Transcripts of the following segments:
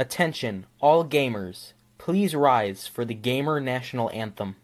Attention, all gamers. Please rise for the Gamer National Anthem.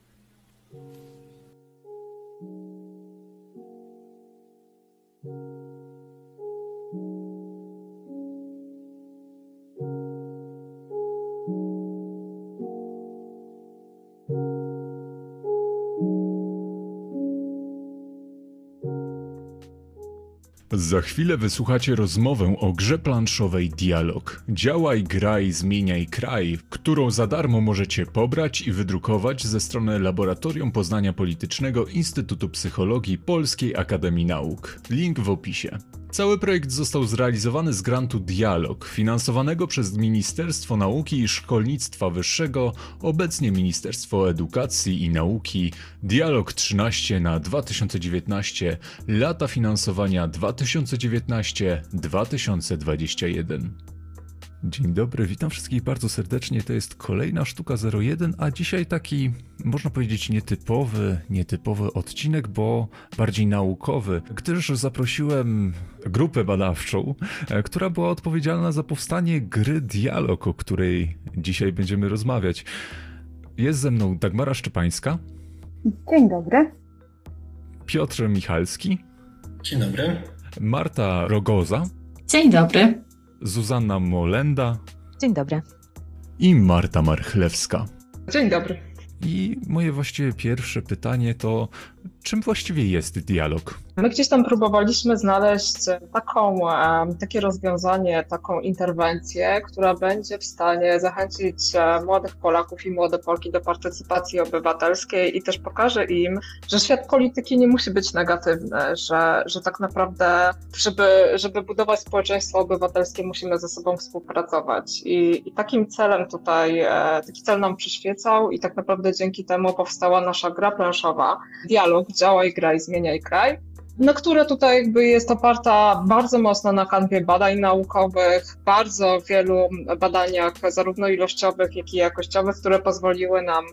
Za chwilę wysłuchacie rozmowę o grze planszowej Dialog. Działaj, graj, zmieniaj kraj, którą za darmo możecie pobrać i wydrukować ze strony Laboratorium Poznania Politycznego Instytutu Psychologii Polskiej Akademii Nauk. Link w opisie. Cały projekt został zrealizowany z grantu Dialog, finansowanego przez Ministerstwo Nauki i Szkolnictwa Wyższego, obecnie Ministerstwo Edukacji i Nauki, Dialog 13 na 2019, lata finansowania 2019-2021. Dzień dobry, witam wszystkich bardzo serdecznie. To jest kolejna Sztuka 01, a dzisiaj taki, można powiedzieć, nietypowy odcinek, bo bardziej naukowy, gdyż zaprosiłem grupę badawczą, która była odpowiedzialna za powstanie gry Dialog, o której dzisiaj będziemy rozmawiać. Jest ze mną Dagmara Szczepańska. Dzień dobry. Piotr Michalski. Dzień dobry. Marta Rogoza. Dzień dobry. Zuzanna Molenda. Dzień dobry. I Marta Marchlewska. Dzień dobry. I moje właściwie pierwsze pytanie to, czym właściwie jest Dialog? My gdzieś tam próbowaliśmy znaleźć takie rozwiązanie, taką interwencję, która będzie w stanie zachęcić młodych Polaków i młode Polki do partycypacji obywatelskiej i też pokaże im, że świat polityki nie musi być negatywny, że tak naprawdę, żeby budować społeczeństwo obywatelskie, musimy ze sobą współpracować. I takim celem tutaj, taki cel nam przyświecał i tak naprawdę dzięki temu powstała nasza gra planszowa Dialog. Działaj, graj, zmieniaj kraj, która tutaj jakby jest oparta bardzo mocno na kanwie badań naukowych, bardzo wielu badaniach zarówno ilościowych, jak i jakościowych, które pozwoliły nam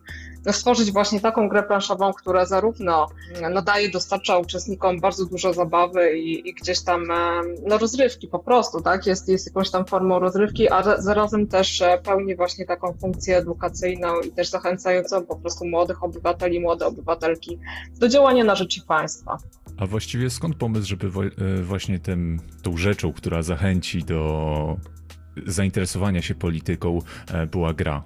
stworzyć właśnie taką grę planszową, która zarówno dostarcza uczestnikom bardzo dużo zabawy i gdzieś tam rozrywki po prostu, tak? Jest jakąś tam formą rozrywki, a zarazem też pełni właśnie taką funkcję edukacyjną i też zachęcającą po prostu młodych obywateli, młode obywatelki do działania na rzecz państwa. A właściwie skąd pomysł, żeby właśnie tą rzeczą, która zachęci do zainteresowania się polityką, była gra?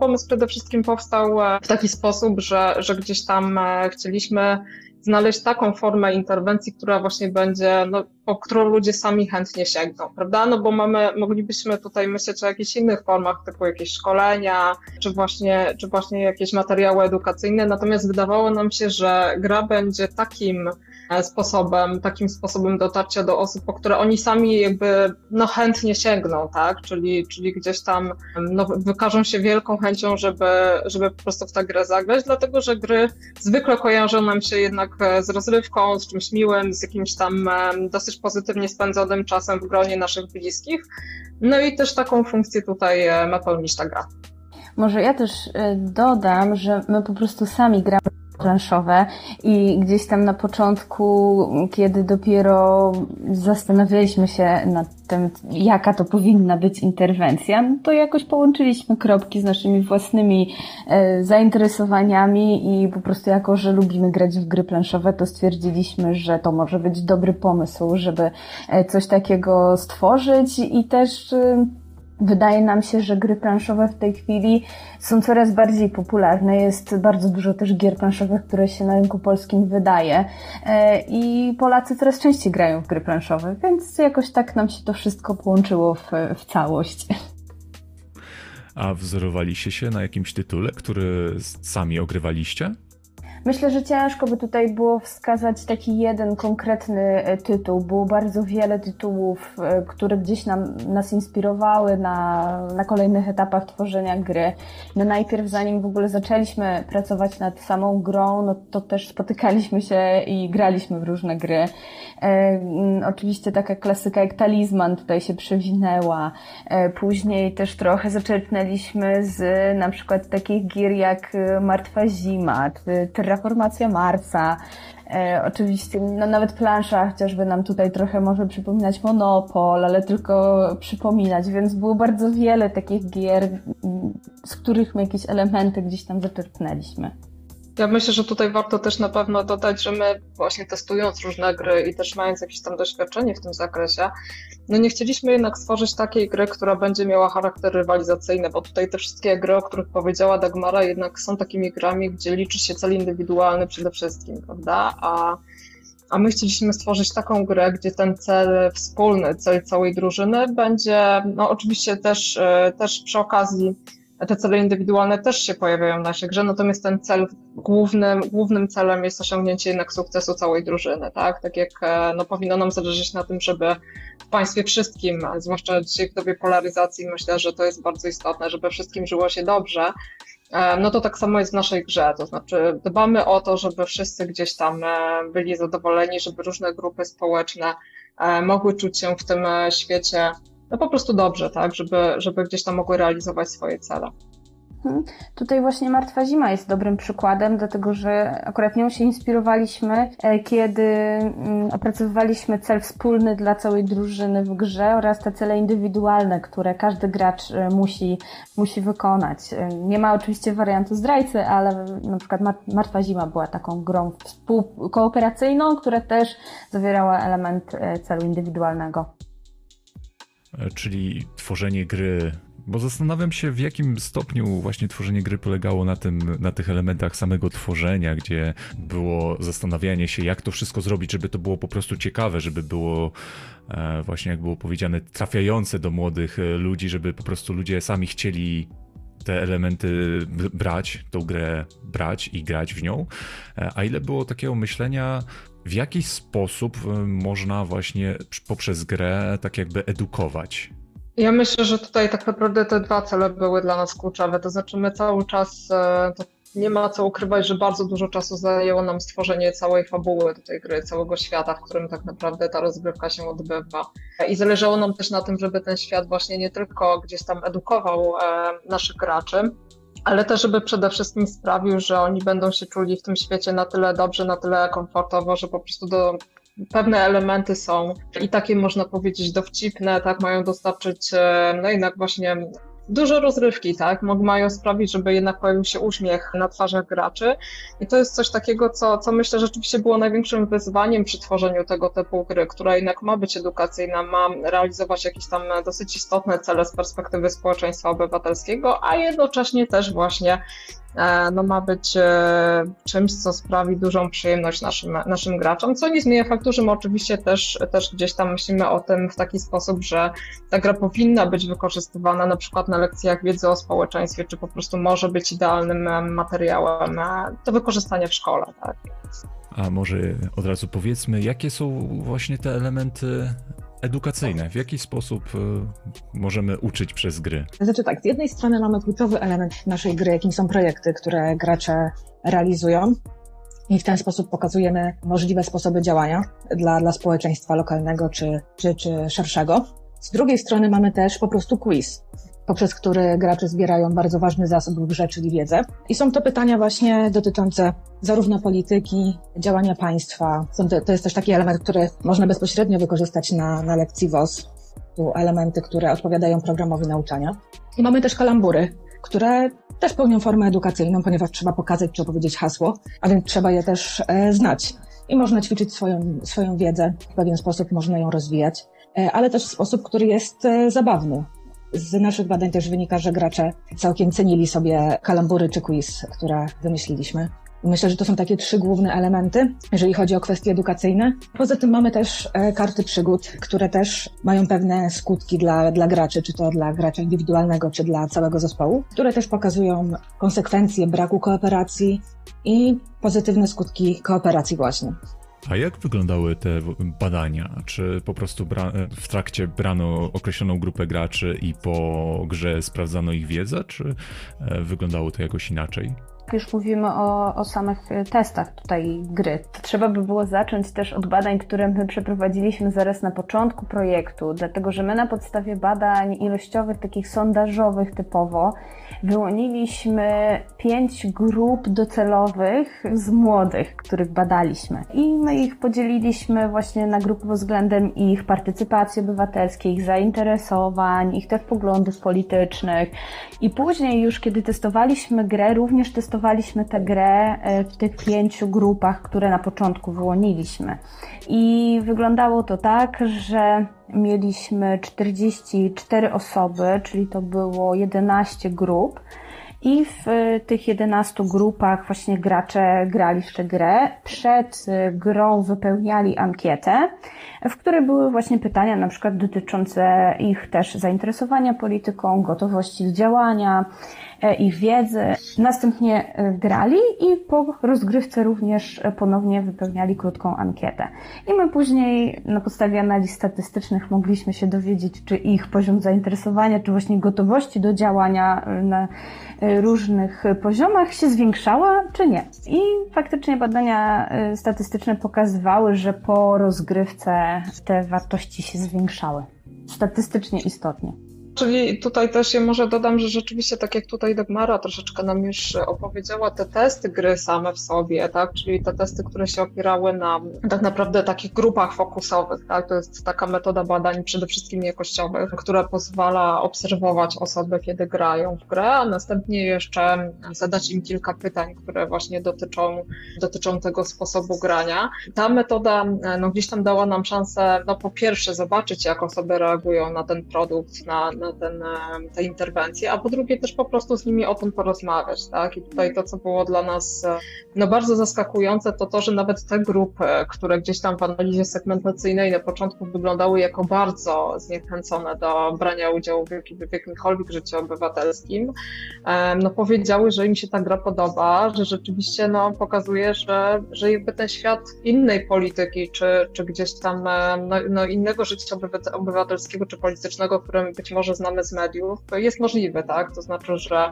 Pomysł przede wszystkim powstał w taki sposób, że gdzieś tam chcieliśmy znaleźć taką formę interwencji, która właśnie będzie, po którą ludzie sami chętnie sięgną, prawda? Bo moglibyśmy tutaj myśleć o jakichś innych formach, typu jakieś szkolenia, czy właśnie jakieś materiały edukacyjne, natomiast wydawało nam się, że gra będzie takim sposobem dotarcia do osób, po które oni sami jakby chętnie sięgną, tak? Czyli gdzieś tam wykażą się wielką chęcią, żeby po prostu w tę grę zagrać, dlatego że gry zwykle kojarzą nam się jednak z rozrywką, z czymś miłym, z jakimś tam dosyć pozytywnie spędzonym czasem w gronie naszych bliskich. I też taką funkcję tutaj ma pełnić ta gra. Może ja też dodam, że my po prostu sami gramy planszowe i gdzieś tam na początku, kiedy dopiero zastanawialiśmy się nad tym, jaka to powinna być interwencja, to jakoś połączyliśmy kropki z naszymi własnymi zainteresowaniami i po prostu jako, że lubimy grać w gry planszowe, to stwierdziliśmy, że to może być dobry pomysł, żeby coś takiego stworzyć i też wydaje nam się, że gry planszowe w tej chwili są coraz bardziej popularne. Jest bardzo dużo też gier planszowych, które się na rynku polskim wydaje i Polacy coraz częściej grają w gry planszowe, więc jakoś tak nam się to wszystko połączyło w całość. A wzorowaliście się na jakimś tytule, który sami ogrywaliście? Myślę, że ciężko by tutaj było wskazać taki jeden konkretny tytuł. Było bardzo wiele tytułów, które gdzieś nas inspirowały na kolejnych etapach tworzenia gry. My najpierw, zanim w ogóle zaczęliśmy pracować nad samą grą, to też spotykaliśmy się i graliśmy w różne gry. Oczywiście taka klasyka jak Talizman tutaj się przewinęła. Później też trochę zaczerpnęliśmy z na przykład takich gier jak Martwa Zima, Reformacja Marsa, Oczywiście, no nawet plansza chociażby nam tutaj trochę może przypominać Monopol, ale tylko przypominać, więc było bardzo wiele takich gier, z których my jakieś elementy gdzieś tam zaczerpnęliśmy. Ja myślę, że tutaj warto też na pewno dodać, że my właśnie testując różne gry i też mając jakieś tam doświadczenie w tym zakresie, no nie chcieliśmy jednak stworzyć takiej gry, która będzie miała charakter rywalizacyjny, bo tutaj te wszystkie gry, o których powiedziała Dagmara, jednak są takimi grami, gdzie liczy się cel indywidualny przede wszystkim, prawda? A my chcieliśmy stworzyć taką grę, gdzie ten cel wspólny, cel całej drużyny będzie, no oczywiście też przy okazji te cele indywidualne też się pojawiają w naszej grze, natomiast ten cel głównym celem jest osiągnięcie jednak sukcesu całej drużyny, tak? Tak jak no, powinno nam zależeć na tym, żeby w państwie wszystkim, zwłaszcza dzisiaj w dobie polaryzacji, myślę, że to jest bardzo istotne, żeby wszystkim żyło się dobrze, no to tak samo jest w naszej grze, to znaczy dbamy o to, żeby wszyscy gdzieś tam byli zadowoleni, żeby różne grupy społeczne mogły czuć się w tym świecie no po prostu dobrze, tak, żeby gdzieś tam mogły realizować swoje cele. Tutaj właśnie Martwa Zima jest dobrym przykładem, dlatego że akurat nią się inspirowaliśmy, kiedy opracowywaliśmy cel wspólny dla całej drużyny w grze oraz te cele indywidualne, które każdy gracz musi wykonać. Nie ma oczywiście wariantu zdrajcy, ale na przykład Martwa Zima była taką grą kooperacyjną, która też zawierała element celu indywidualnego. Czyli tworzenie gry, bo zastanawiam się, w jakim stopniu właśnie tworzenie gry polegało na tych elementach samego tworzenia, gdzie było zastanawianie się, jak to wszystko zrobić, żeby to było po prostu ciekawe, żeby było właśnie, jak było powiedziane, trafiające do młodych ludzi, żeby po prostu ludzie sami chcieli te elementy brać, tą grę brać i grać w nią, a ile było takiego myślenia, w jaki sposób można właśnie poprzez grę tak jakby edukować? Ja myślę, że tutaj tak naprawdę te dwa cele były dla nas kluczowe, to znaczy my cały czas, to nie ma co ukrywać, że bardzo dużo czasu zajęło nam stworzenie całej fabuły do tej gry, całego świata, w którym tak naprawdę ta rozgrywka się odbywa. I zależało nam też na tym, żeby ten świat właśnie nie tylko gdzieś tam edukował naszych graczy, ale też, żeby przede wszystkim sprawił, że oni będą się czuli w tym świecie na tyle dobrze, na tyle komfortowo, że po prostu pewne elementy są i takie, można powiedzieć, dowcipne, tak, mają dostarczyć, no jednak właśnie dużo rozrywki, tak, mają sprawić, żeby jednak pojawił się uśmiech na twarzach graczy i to jest coś takiego, co myślę, że rzeczywiście było największym wyzwaniem przy tworzeniu tego typu gry, która jednak ma być edukacyjna, ma realizować jakieś tam dosyć istotne cele z perspektywy społeczeństwa obywatelskiego, a jednocześnie też właśnie no, ma być czymś, co sprawi dużą przyjemność naszym graczom, co nie zmienia faktu, że my oczywiście też gdzieś tam myślimy o tym w taki sposób, że ta gra powinna być wykorzystywana na przykład na lekcjach wiedzy o społeczeństwie, czy po prostu może być idealnym materiałem do wykorzystania w szkole. Tak? A może od razu powiedzmy, jakie są właśnie te elementy edukacyjne. W jaki sposób możemy uczyć przez gry? Znaczy tak, z jednej strony mamy kluczowy element naszej gry, jakim są projekty, które gracze realizują i w ten sposób pokazujemy możliwe sposoby działania dla społeczeństwa lokalnego czy szerszego. Z drugiej strony mamy też po prostu quiz, poprzez który gracze zbierają bardzo ważny zasób w grze, czyli wiedzę. I są to pytania właśnie dotyczące zarówno polityki, działania państwa. To jest też taki element, który można bezpośrednio wykorzystać na lekcji WOS. Tu elementy, które odpowiadają programowi nauczania. I mamy też kalambury, które też pełnią formę edukacyjną, ponieważ trzeba pokazać czy opowiedzieć hasło, a więc trzeba je też znać. I można ćwiczyć swoją wiedzę, w pewien sposób można ją rozwijać, ale też w sposób, który jest zabawny. Z naszych badań też wynika, że gracze całkiem cenili sobie kalambury czy quiz, które wymyśliliśmy. Myślę, że to są takie trzy główne elementy, jeżeli chodzi o kwestie edukacyjne. Poza tym mamy też karty przygód, które też mają pewne skutki dla graczy, czy to dla gracza indywidualnego, czy dla całego zespołu, które też pokazują konsekwencje braku kooperacji i pozytywne skutki kooperacji właśnie. A jak wyglądały te badania? Czy po prostu w trakcie brano określoną grupę graczy i po grze sprawdzano ich wiedzę, czy wyglądało to jakoś inaczej? już mówimy o samych testach tutaj gry. Trzeba by było zacząć też od badań, które my przeprowadziliśmy zaraz na początku projektu, dlatego że my na podstawie badań ilościowych, takich sondażowych typowo, wyłoniliśmy 5 grup docelowych z młodych, których badaliśmy. I my ich podzieliliśmy właśnie na grupy pod względem ich partycypacji obywatelskiej, ich zainteresowań, ich też poglądów politycznych. I później już, kiedy testowaliśmy grę, również testowaliśmy tę grę w tych 5 grupach, które na początku wyłoniliśmy. I wyglądało to tak, że mieliśmy 44 osoby, czyli to było 11 grup i w tych 11 grupach właśnie gracze grali w tę grę. Przed grą wypełniali ankietę, w której były właśnie pytania na przykład dotyczące ich też zainteresowania polityką, gotowości do działania, ich wiedzy. Następnie grali i po rozgrywce również ponownie wypełniali krótką ankietę. I my później na podstawie analiz statystycznych mogliśmy się dowiedzieć, czy ich poziom zainteresowania, czy właśnie gotowości do działania na różnych poziomach się zwiększała, czy nie. I faktycznie badania statystyczne pokazywały, że po rozgrywce te wartości się zwiększały. Statystycznie istotnie. Czyli tutaj też ja może dodam, że rzeczywiście tak jak tutaj Dagmara troszeczkę nam już opowiedziała, te testy gry same w sobie, tak? Czyli te testy, które się opierały na tak naprawdę takich grupach fokusowych, tak? To jest taka metoda badań przede wszystkim jakościowych, która pozwala obserwować osoby, kiedy grają w grę, a następnie jeszcze zadać im kilka pytań, które właśnie dotyczą tego sposobu grania. Ta metoda no, gdzieś tam dała nam szansę, no po pierwsze zobaczyć, jak osoby reagują na ten produkt, na te interwencje, a po drugie też po prostu z nimi o tym porozmawiać, tak? I tutaj to, co było dla nas no, bardzo zaskakujące, to to, że nawet te grupy, które gdzieś tam w analizie segmentacyjnej na początku wyglądały jako bardzo zniechęcone do brania udziału w jakimkolwiek życiu obywatelskim, no powiedziały, że im się ta gra podoba, że rzeczywiście no, pokazuje, że jakby ten świat innej polityki, czy gdzieś tam no, innego życia obywatelskiego, czy politycznego, którym być może znamy z mediów, to jest możliwe, tak? To znaczy, że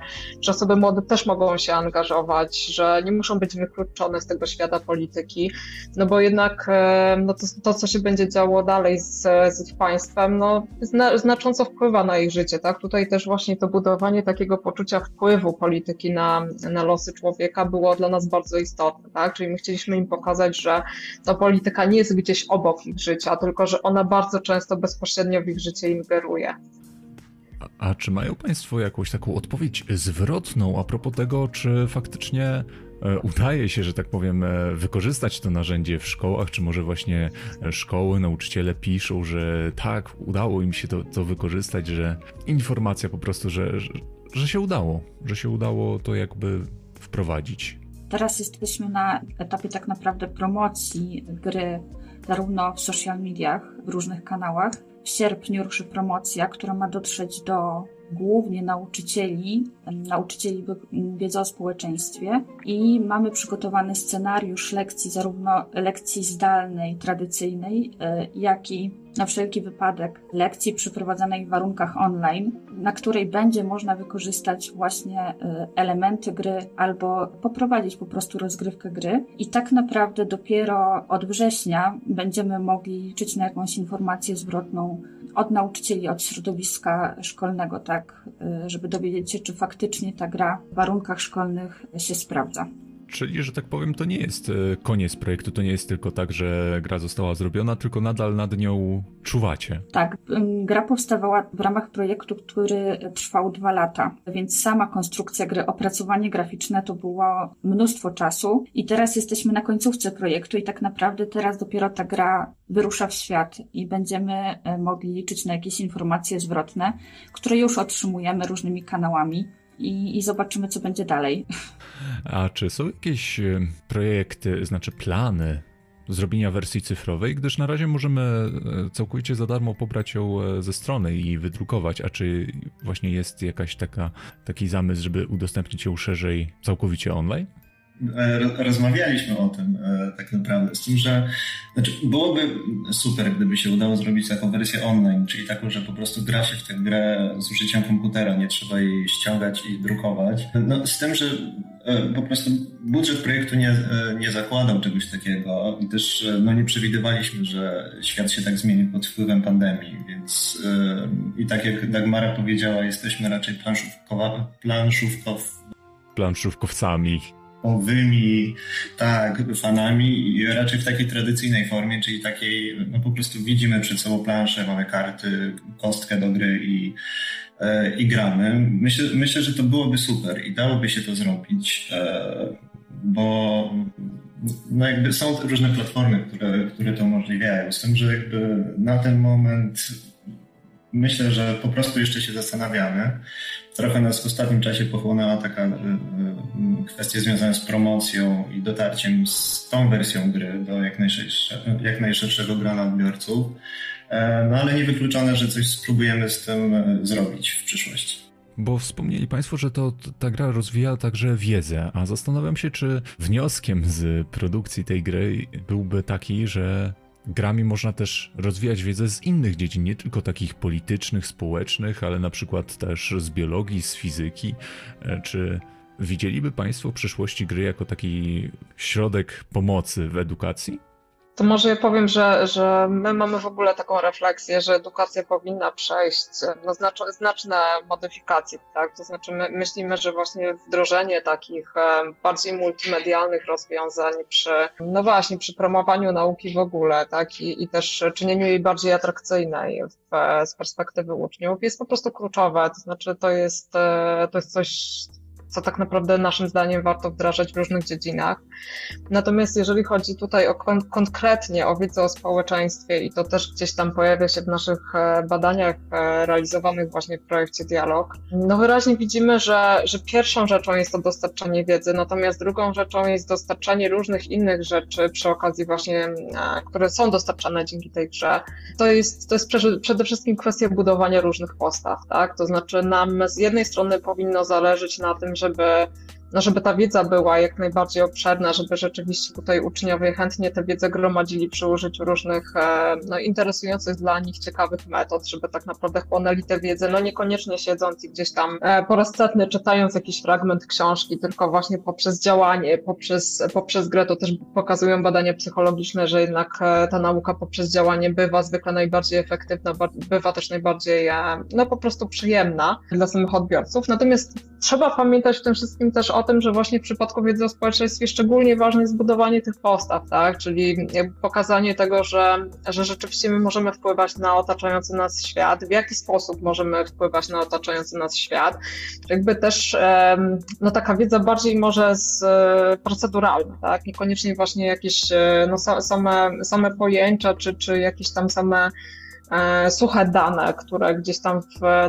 osoby młode też mogą się angażować, że nie muszą być wykluczone z tego świata polityki, no bo jednak no to co się będzie działo dalej z państwem, no znacząco wpływa na ich życie, tak? Tutaj też właśnie to budowanie takiego poczucia wpływu polityki na losy człowieka było dla nas bardzo istotne, tak? Czyli my chcieliśmy im pokazać, że ta polityka nie jest gdzieś obok ich życia, tylko że ona bardzo często bezpośrednio w ich życie ingeruje. A czy mają Państwo jakąś taką odpowiedź zwrotną a propos tego, czy faktycznie udaje się, że tak powiem, wykorzystać to narzędzie w szkołach, czy może właśnie szkoły, nauczyciele piszą, że tak, udało im się to wykorzystać, że informacja po prostu, że się udało to jakby wprowadzić? Teraz jesteśmy na etapie tak naprawdę promocji gry zarówno w social mediach, w różnych kanałach. W sierpniu ruszy promocja, która ma dotrzeć do głównie nauczycieli wiedzy o społeczeństwie i mamy przygotowany scenariusz lekcji, zarówno lekcji zdalnej, tradycyjnej, jak i na wszelki wypadek lekcji przeprowadzanej w warunkach online, na której będzie można wykorzystać właśnie elementy gry albo poprowadzić po prostu rozgrywkę gry. I tak naprawdę dopiero od września będziemy mogli liczyć na jakąś informację zwrotną od nauczycieli, od środowiska szkolnego, tak, żeby dowiedzieć się, czy faktycznie ta gra w warunkach szkolnych się sprawdza. Czyli, że tak powiem, to nie jest koniec projektu, to nie jest tylko tak, że gra została zrobiona, tylko nadal nad nią czuwacie. Tak, gra powstawała w ramach projektu, który trwał 2 lata, więc sama konstrukcja gry, opracowanie graficzne to było mnóstwo czasu i teraz jesteśmy na końcówce projektu i tak naprawdę teraz dopiero ta gra wyrusza w świat i będziemy mogli liczyć na jakieś informacje zwrotne, które już otrzymujemy różnymi kanałami. I zobaczymy, co będzie dalej. A czy są jakieś projekty, znaczy plany zrobienia wersji cyfrowej? Gdyż na razie możemy całkowicie za darmo pobrać ją ze strony i wydrukować. A czy właśnie jest jakaś taki zamysł, żeby udostępnić ją szerzej całkowicie online? Rozmawialiśmy o tym tak naprawdę, z tym, że znaczy byłoby super, gdyby się udało zrobić taką wersję online, czyli taką, że po prostu gra się w tę grę z użyciem komputera, nie trzeba jej ściągać i drukować. No, z tym, że po prostu budżet projektu nie zakładał czegoś takiego i też nie przewidywaliśmy, że świat się tak zmieni pod wpływem pandemii, więc i tak jak Dagmara powiedziała, jesteśmy raczej planszówkowcami. Nowymi, tak, fanami i raczej w takiej tradycyjnej formie, czyli takiej, po prostu widzimy przed sobą planszę, mamy karty, kostkę do gry i gramy. Myślę, że to byłoby super i dałoby się to zrobić, bo jakby są różne platformy, które to umożliwiają. Z tym, że jakby na ten moment myślę, że po prostu jeszcze się zastanawiamy. Trochę nas w ostatnim czasie pochłonęła taka kwestia związana z promocją i dotarciem z tą wersją gry do jak najszerszego grona odbiorców, no ale niewykluczone, że coś spróbujemy z tym zrobić w przyszłości. Bo wspomnieli Państwo, że ta gra rozwija także wiedzę, a zastanawiam się, czy wnioskiem z produkcji tej gry byłby taki, że grami można też rozwijać wiedzę z innych dziedzin, nie tylko takich politycznych, społecznych, ale na przykład też z biologii, z fizyki. Czy widzieliby Państwo w przyszłości gry jako taki środek pomocy w edukacji? To może ja powiem, że my mamy w ogóle taką refleksję, że edukacja powinna przejść znaczne modyfikacje, tak? To znaczy my myślimy, że właśnie wdrożenie takich bardziej multimedialnych rozwiązań przy promowaniu nauki w ogóle, tak? I też czynieniu jej bardziej atrakcyjnej z perspektywy uczniów jest po prostu kluczowe. To znaczy to jest coś, co tak naprawdę naszym zdaniem warto wdrażać w różnych dziedzinach. Natomiast jeżeli chodzi tutaj konkretnie o wiedzę o społeczeństwie i to też gdzieś tam pojawia się w naszych badaniach realizowanych właśnie w projekcie Dialog, wyraźnie widzimy, że pierwszą rzeczą jest to dostarczanie wiedzy, natomiast drugą rzeczą jest dostarczanie różnych innych rzeczy przy okazji właśnie, które są dostarczane dzięki tej grze. To jest przede wszystkim kwestia budowania różnych postaw, tak? To znaczy nam z jednej strony powinno zależeć na tym, żeby ta wiedza była jak najbardziej obszerna, żeby rzeczywiście tutaj uczniowie chętnie tę wiedzę gromadzili przy użyciu różnych interesujących dla nich ciekawych metod, żeby tak naprawdę chłonęli tę wiedzę, niekoniecznie siedząc i gdzieś tam po raz setny czytając jakiś fragment książki, tylko właśnie poprzez działanie, poprzez grę. To też pokazują badania psychologiczne, że jednak ta nauka poprzez działanie bywa zwykle najbardziej efektywna, bywa też najbardziej po prostu przyjemna dla samych odbiorców. Natomiast trzeba pamiętać w tym wszystkim też o tym, że właśnie w przypadku wiedzy o społeczeństwie szczególnie ważne jest budowanie tych postaw, tak? Czyli pokazanie tego, że rzeczywiście my możemy wpływać na otaczający nas świat, w jaki sposób możemy wpływać na otaczający nas świat. Jakby też taka wiedza bardziej może proceduralna, tak? Niekoniecznie właśnie jakieś same pojęcia czy jakieś tam same suche dane, które gdzieś tam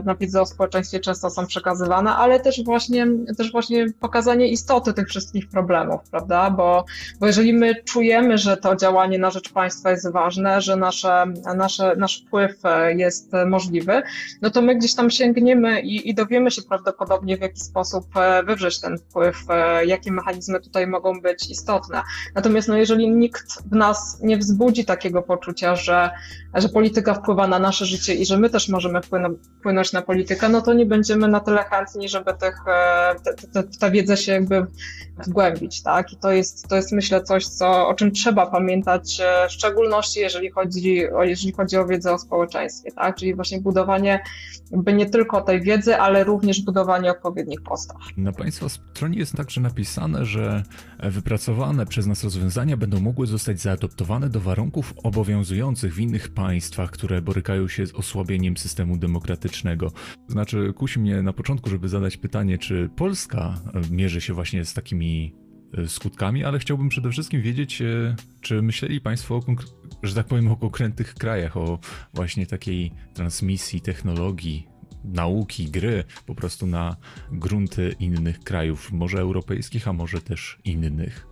na wiedzę o społeczeństwie często są przekazywane, ale też właśnie pokazanie istoty tych wszystkich problemów, prawda? Bo jeżeli my czujemy, że to działanie na rzecz państwa jest ważne, że nasz wpływ jest możliwy, no to my gdzieś tam sięgniemy i dowiemy się prawdopodobnie, w jaki sposób wywrzeć ten wpływ, jakie mechanizmy tutaj mogą być istotne. Natomiast jeżeli nikt w nas nie wzbudzi takiego poczucia, że polityka wpływa na nasze życie i że my też możemy wpłynąć na politykę, to nie będziemy na tyle chętni, żeby tę wiedzę się jakby wgłębić, tak? I to jest myślę coś, o czym trzeba pamiętać, w szczególności jeżeli chodzi o wiedzę o społeczeństwie, tak? Czyli właśnie budowanie jakby nie tylko tej wiedzy, ale również budowanie odpowiednich postaw. Na Państwa stronie jest także napisane, że wypracowane przez nas rozwiązania będą mogły zostać zaadoptowane do warunków obowiązujących w innych państwach, które borykają się z osłabieniem systemu demokratycznego. Znaczy, kusi mnie na początku, żeby zadać pytanie, czy Polska mierzy się właśnie z takimi skutkami, ale chciałbym przede wszystkim wiedzieć, czy myśleli Państwo o konkretnych krajach, o właśnie takiej transmisji technologii, nauki, gry po prostu na grunty innych krajów, może europejskich, a może też innych.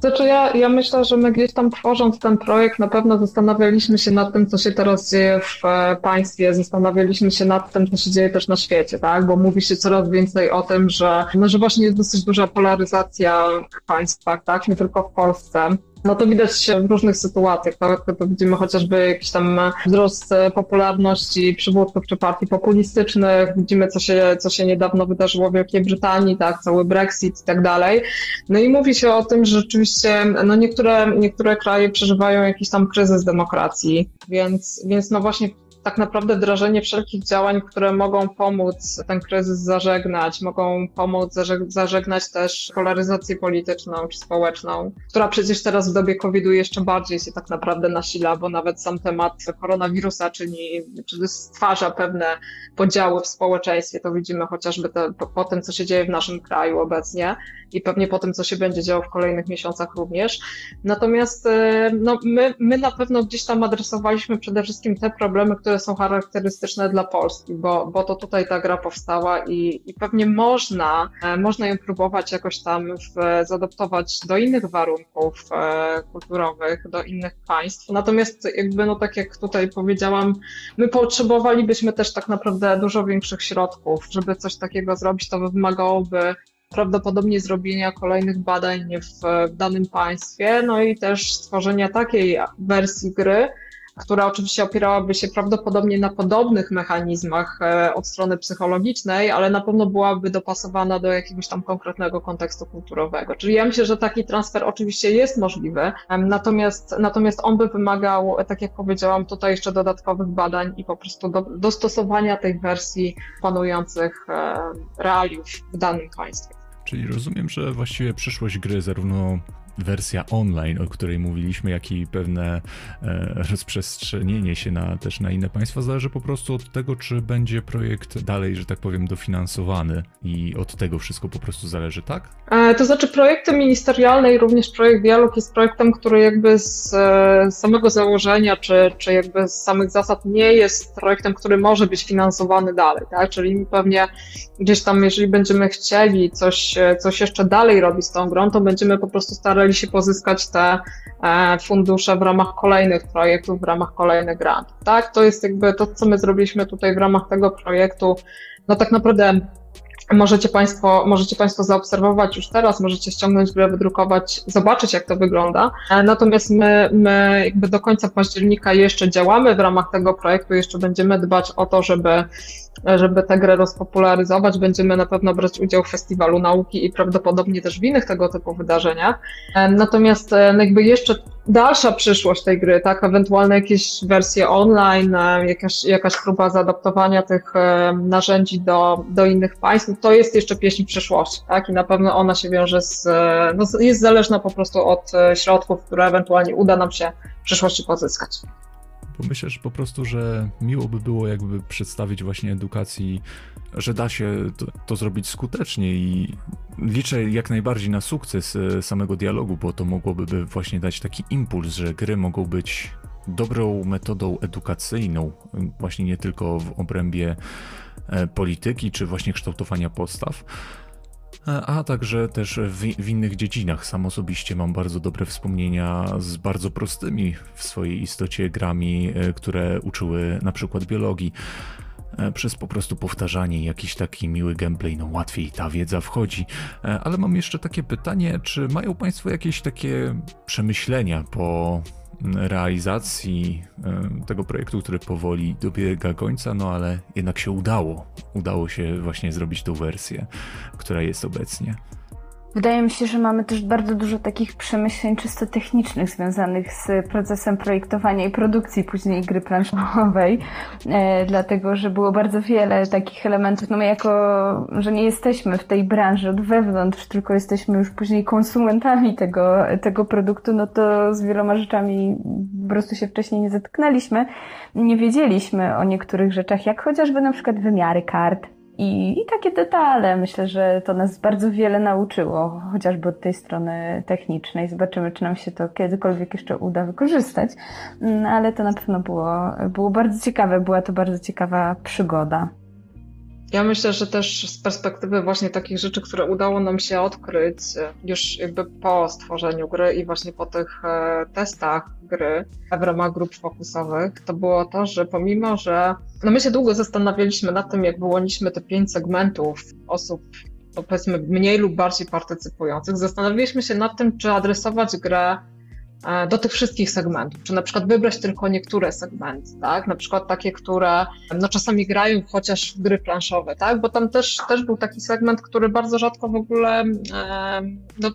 Znaczy ja myślę, że my gdzieś tam tworząc ten projekt na pewno zastanawialiśmy się nad tym, co się teraz dzieje w państwie, zastanawialiśmy się nad tym, co się dzieje też na świecie, tak? Bo mówi się coraz więcej o tym, że właśnie jest dosyć duża polaryzacja w państwach, tak? Nie tylko w Polsce. No to widać w różnych sytuacjach, tak? To widzimy chociażby jakiś tam wzrost popularności przywódców czy partii populistycznych, widzimy co się niedawno wydarzyło w Wielkiej Brytanii, tak? Cały Brexit i tak dalej. No i mówi się o tym, że rzeczywiście no niektóre kraje przeżywają jakiś tam kryzys demokracji, więc no właśnie tak naprawdę wdrażanie wszelkich działań, które mogą pomóc ten kryzys zażegnać, mogą pomóc zażegnać też polaryzację polityczną czy społeczną, która przecież teraz w dobie COVID-u jeszcze bardziej się tak naprawdę nasila, bo nawet sam temat koronawirusa czyli stwarza pewne podziały w społeczeństwie. To widzimy chociażby po tym, co się dzieje w naszym kraju obecnie i pewnie po tym, co się będzie działo w kolejnych miesiącach również. Natomiast no, my na pewno gdzieś tam adresowaliśmy przede wszystkim te problemy, które są charakterystyczne dla Polski, bo to tutaj ta gra powstała i pewnie można ją próbować jakoś tam zaadoptować do innych warunków kulturowych, do innych państw. Natomiast jakby no tak jak tutaj powiedziałam, my potrzebowalibyśmy też tak naprawdę dużo większych środków, żeby coś takiego zrobić, to wymagałoby prawdopodobnie zrobienia kolejnych badań w danym państwie, no i też stworzenia takiej wersji gry, która oczywiście opierałaby się prawdopodobnie na podobnych mechanizmach od strony psychologicznej, ale na pewno byłaby dopasowana do jakiegoś tam konkretnego kontekstu kulturowego. Czyli ja myślę, że taki transfer oczywiście jest możliwy, natomiast on by wymagał, tak jak powiedziałam, tutaj jeszcze dodatkowych badań i po prostu dostosowania tej wersji panujących realiów w danym państwie. Czyli rozumiem, że właściwie przyszłość gry zarówno wersja online, o której mówiliśmy, jak i pewne rozprzestrzenienie się też na inne państwa zależy po prostu od tego, czy będzie projekt dalej, że tak powiem, dofinansowany i od tego wszystko po prostu zależy, tak? To znaczy projekty ministerialne i również projekt Dialog jest projektem, który jakby z samego założenia, czy jakby z samych zasad nie jest projektem, który może być finansowany dalej, tak? Czyli pewnie gdzieś tam, jeżeli będziemy chcieli coś jeszcze dalej robić z tą grą, to będziemy po prostu starali się pozyskać te fundusze w ramach kolejnych projektów, w ramach kolejnych grantów. Tak, to jest jakby to, co my zrobiliśmy tutaj w ramach tego projektu. No tak naprawdę możecie Państwo zaobserwować już teraz, możecie ściągnąć grę, wydrukować, zobaczyć jak to wygląda. Natomiast my jakby do końca października jeszcze działamy w ramach tego projektu, jeszcze będziemy dbać o to, żeby tę grę rozpopularyzować. Będziemy na pewno brać udział w Festiwalu Nauki i prawdopodobnie też w innych tego typu wydarzeniach. Natomiast jakby jeszcze dalsza przyszłość tej gry, tak, ewentualne jakieś wersje online, jakaś próba zaadaptowania tych narzędzi do innych państw, to jest jeszcze pieśń przyszłości, tak, i na pewno ona się wiąże jest zależna po prostu od środków, które ewentualnie uda nam się w przyszłości pozyskać. Bo myślę, że po prostu, że miło by było jakby przedstawić właśnie edukacji, że da się to zrobić skutecznie i liczę jak najbardziej na sukces samego dialogu, bo to mogłoby właśnie dać taki impuls, że gry mogą być dobrą metodą edukacyjną, właśnie nie tylko w obrębie polityki czy właśnie kształtowania postaw, a także też w innych dziedzinach. Sam osobiście mam bardzo dobre wspomnienia z bardzo prostymi w swojej istocie grami, które uczyły na przykład biologii. Przez po prostu powtarzanie, jakiś taki miły gameplay, no łatwiej ta wiedza wchodzi. Ale mam jeszcze takie pytanie, czy mają Państwo jakieś takie przemyślenia po realizacji tego projektu, który powoli dobiega końca, no ale jednak się udało. Udało się właśnie zrobić tą wersję, która jest obecnie. Wydaje mi się, że mamy też bardzo dużo takich przemyśleń czysto technicznych związanych z procesem projektowania i produkcji później gry planszowej, dlatego, że było bardzo wiele takich elementów, no my jako, że nie jesteśmy w tej branży od wewnątrz, tylko jesteśmy już później konsumentami tego produktu, no to z wieloma rzeczami po prostu się wcześniej nie zetknęliśmy, nie wiedzieliśmy o niektórych rzeczach, jak chociażby na przykład wymiary kart, I takie detale. Myślę, że to nas bardzo wiele nauczyło, chociażby od tej strony technicznej. Zobaczymy, czy nam się to kiedykolwiek jeszcze uda wykorzystać, ale to na pewno było bardzo ciekawe, była to bardzo ciekawa przygoda. Ja myślę, że też z perspektywy właśnie takich rzeczy, które udało nam się odkryć już jakby po stworzeniu gry i właśnie po tych testach gry w ramach grup fokusowych, to było to, że pomimo, że no my się długo zastanawialiśmy nad tym, jak wyłoniliśmy te 5 segmentów osób, powiedzmy mniej lub bardziej partycypujących, zastanawialiśmy się nad tym, czy adresować grę do tych wszystkich segmentów, czy na przykład wybrać tylko niektóre segmenty, tak? Na przykład takie, które no, czasami grają chociaż w gry planszowe, tak? Bo tam też był taki segment, który bardzo rzadko w ogóle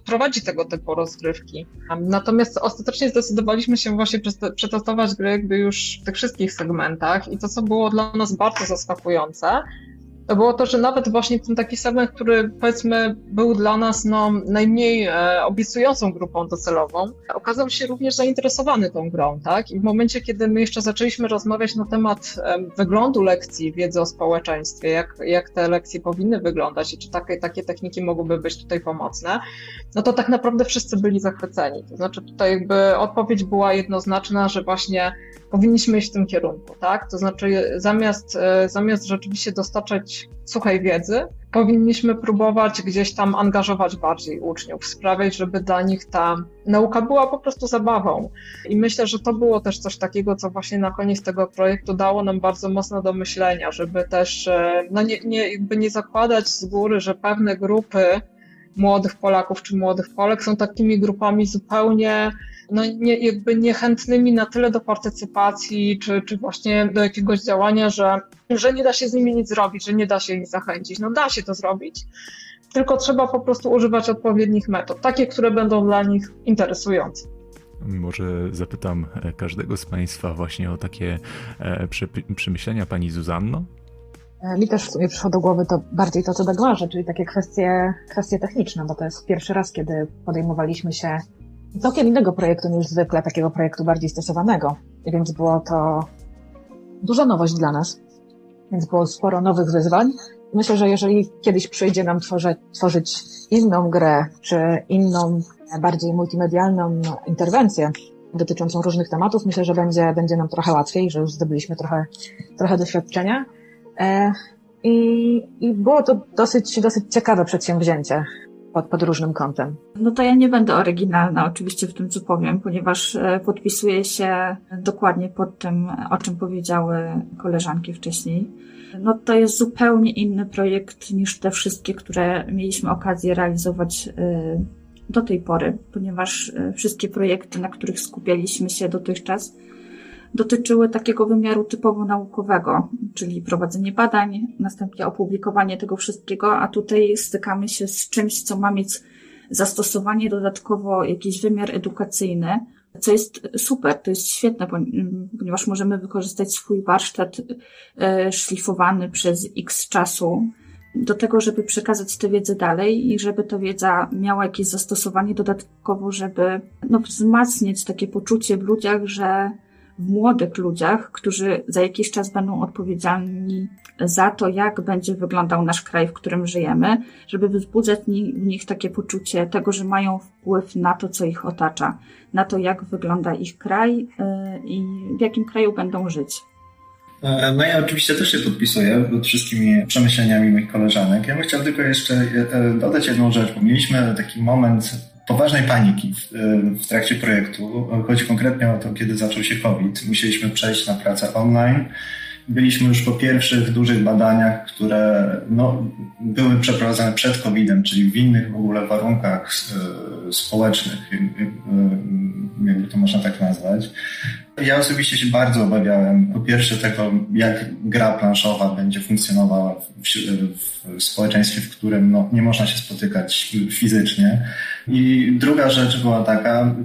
prowadzi tego typu rozgrywki. Natomiast ostatecznie zdecydowaliśmy się właśnie przetestować gry jakby już w tych wszystkich segmentach i to, co było dla nas bardzo zaskakujące, to było to, że nawet właśnie ten taki segment, który powiedzmy był dla nas no, najmniej obiecującą grupą docelową, okazał się również zainteresowany tą grą, tak? I w momencie, kiedy my jeszcze zaczęliśmy rozmawiać na temat wyglądu lekcji, wiedzy o społeczeństwie, jak te lekcje powinny wyglądać i czy takie techniki mogłyby być tutaj pomocne, no to tak naprawdę wszyscy byli zachwyceni. To znaczy tutaj jakby odpowiedź była jednoznaczna, że właśnie powinniśmy iść w tym kierunku, tak? To znaczy zamiast rzeczywiście dostarczać suchej wiedzy, powinniśmy próbować gdzieś tam angażować bardziej uczniów, sprawiać, żeby dla nich ta nauka była po prostu zabawą. I myślę, że to było też coś takiego, co właśnie na koniec tego projektu dało nam bardzo mocno do myślenia, żeby też no nie zakładać z góry, że pewne grupy młodych Polaków czy młodych Polek są takimi grupami zupełnie no niechętnymi na tyle do partycypacji, czy właśnie do jakiegoś działania, że nie da się z nimi nic zrobić, że nie da się ich zachęcić. No da się to zrobić, tylko trzeba po prostu używać odpowiednich metod, takie, które będą dla nich interesujące. Może zapytam każdego z Państwa właśnie o takie przemyślenia Pani Zuzanno? Mi też w sumie przyszło do głowy to bardziej to, co Dagmarze, czyli takie kwestie techniczne, bo to jest pierwszy raz, kiedy podejmowaliśmy się całkiem innego projektu niż zwykle, takiego projektu bardziej stosowanego, więc było to duża nowość dla nas, więc było sporo nowych wyzwań. Myślę, że jeżeli kiedyś przyjdzie nam tworzyć inną grę, czy inną, bardziej multimedialną interwencję dotyczącą różnych tematów, myślę, że będzie nam trochę łatwiej, że już zdobyliśmy trochę doświadczenia. I było to dosyć ciekawe przedsięwzięcie pod różnym kątem. No to ja nie będę oryginalna oczywiście w tym, co powiem, ponieważ podpisuję się dokładnie pod tym, o czym powiedziały koleżanki wcześniej. No to jest zupełnie inny projekt niż te wszystkie, które mieliśmy okazję realizować do tej pory, ponieważ wszystkie projekty, na których skupialiśmy się dotychczas, dotyczyły takiego wymiaru typowo naukowego, czyli prowadzenie badań, następnie opublikowanie tego wszystkiego, a tutaj stykamy się z czymś, co ma mieć zastosowanie, dodatkowo jakiś wymiar edukacyjny, co jest super, to jest świetne, ponieważ możemy wykorzystać swój warsztat szlifowany przez X czasu do tego, żeby przekazać tę wiedzę dalej i żeby ta wiedza miała jakieś zastosowanie dodatkowo, żeby no, wzmacniać takie poczucie w ludziach, że w młodych ludziach, którzy za jakiś czas będą odpowiedzialni za to, jak będzie wyglądał nasz kraj, w którym żyjemy, żeby wzbudzać w nich takie poczucie tego, że mają wpływ na to, co ich otacza, na to, jak wygląda ich kraj i w jakim kraju będą żyć. No ja oczywiście też się podpisuję pod wszystkimi przemyśleniami moich koleżanek. Ja bym chciał tylko jeszcze dodać jedną rzecz, bo mieliśmy taki moment poważnej paniki w trakcie projektu. Chodzi konkretnie o to, kiedy zaczął się COVID. Musieliśmy przejść na pracę online. Byliśmy już po pierwszych dużych badaniach, które no, były przeprowadzane przed COVID-em, czyli w innych w ogóle warunkach społecznych, jakby to można tak nazwać. Ja osobiście się bardzo obawiałem, po pierwsze tego, jak gra planszowa będzie funkcjonowała w społeczeństwie, w którym no, nie można się spotykać fizycznie. I druga rzecz była taka,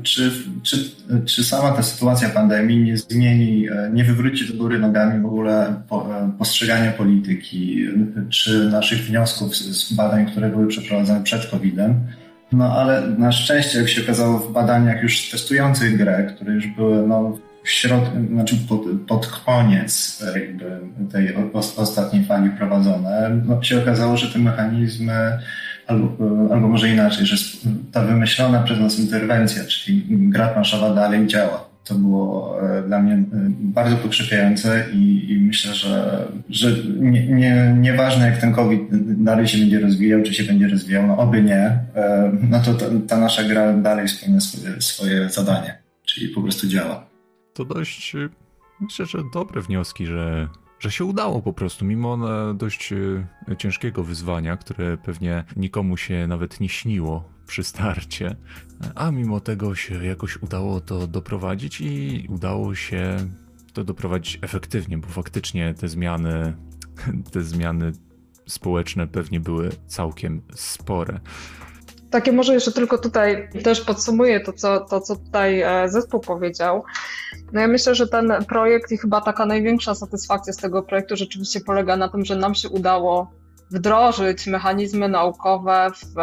czy sama ta sytuacja pandemii nie zmieni, nie wywróci do góry nogami w ogóle postrzegania polityki, czy naszych wniosków z badań, które były przeprowadzane przed COVID-em. No ale na szczęście, jak się okazało w badaniach już testujących grę, które już były no, pod koniec jakby tej ostatniej fali prowadzone, no, się okazało, że te mechanizmy, albo może inaczej, że ta wymyślona przez nas interwencja, czyli gra planszowa dalej działa. To było dla mnie bardzo pokrzepiające i myślę, że nieważne jak ten COVID dalej się będzie rozwijał, czy się będzie rozwijał, no oby nie, no to ta nasza gra dalej spełnia swoje zadanie, czyli po prostu działa. To dość, myślę, że dobre wnioski, że się udało po prostu, mimo dość ciężkiego wyzwania, które pewnie nikomu się nawet nie śniło przy starcie, a mimo tego się jakoś udało to doprowadzić i udało się to doprowadzić efektywnie, bo faktycznie te zmiany społeczne pewnie były całkiem spore. Takie może jeszcze tylko tutaj też podsumuję to, co tutaj zespół powiedział. No ja myślę, że ten projekt i chyba taka największa satysfakcja z tego projektu rzeczywiście polega na tym, że nam się udało wdrożyć mechanizmy naukowe w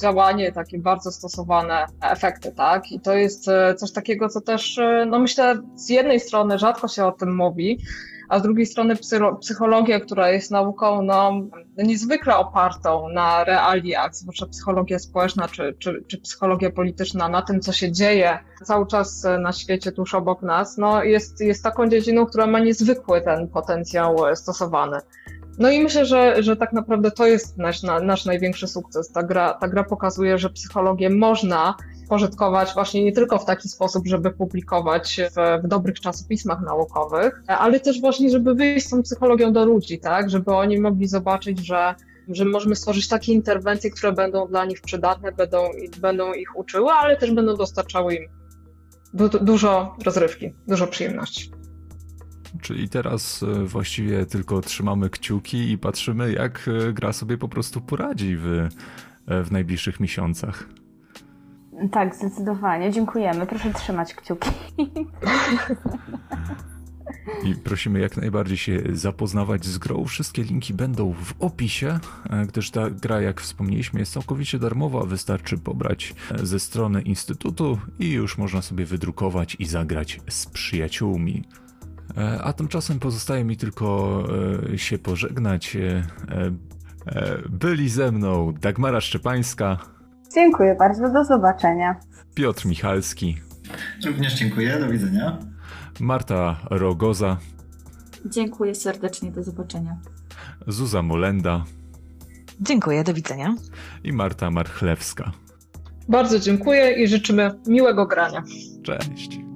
działanie takie bardzo stosowane efekty, tak? I to jest coś takiego, co też, no myślę, z jednej strony rzadko się o tym mówi, a z drugiej strony psychologia, która jest nauką niezwykle opartą na realiach, zwłaszcza psychologia społeczna czy psychologia polityczna, na tym, co się dzieje cały czas na świecie tuż obok nas, no jest taką dziedziną, która ma niezwykły ten potencjał stosowany. No i myślę, że tak naprawdę to jest nasz największy sukces. Ta gra pokazuje, że psychologię można pożytkować właśnie nie tylko w taki sposób, żeby publikować w dobrych czasopismach naukowych, ale też właśnie, żeby wyjść z tą psychologią do ludzi, tak? Żeby oni mogli zobaczyć, że możemy stworzyć takie interwencje, które będą dla nich przydatne, będą ich uczyły, ale też będą dostarczały im dużo rozrywki, dużo przyjemności. Czyli teraz właściwie tylko trzymamy kciuki i patrzymy, jak gra sobie po prostu poradzi w najbliższych miesiącach. Tak, zdecydowanie. Dziękujemy. Proszę trzymać kciuki. I prosimy jak najbardziej się zapoznawać z grą. Wszystkie linki będą w opisie, gdyż ta gra, jak wspomnieliśmy, jest całkowicie darmowa. Wystarczy pobrać ze strony Instytutu i już można sobie wydrukować i zagrać z przyjaciółmi. A tymczasem pozostaje mi tylko się pożegnać. Byli ze mną Dagmara Szczepańska. Dziękuję bardzo, do zobaczenia. Piotr Michalski. Również dziękuję, do widzenia. Marta Rogoza. Dziękuję serdecznie, do zobaczenia. Zuzanna Molenda. Dziękuję, do widzenia. I Marta Marchlewska. Bardzo dziękuję i życzymy miłego grania. Cześć.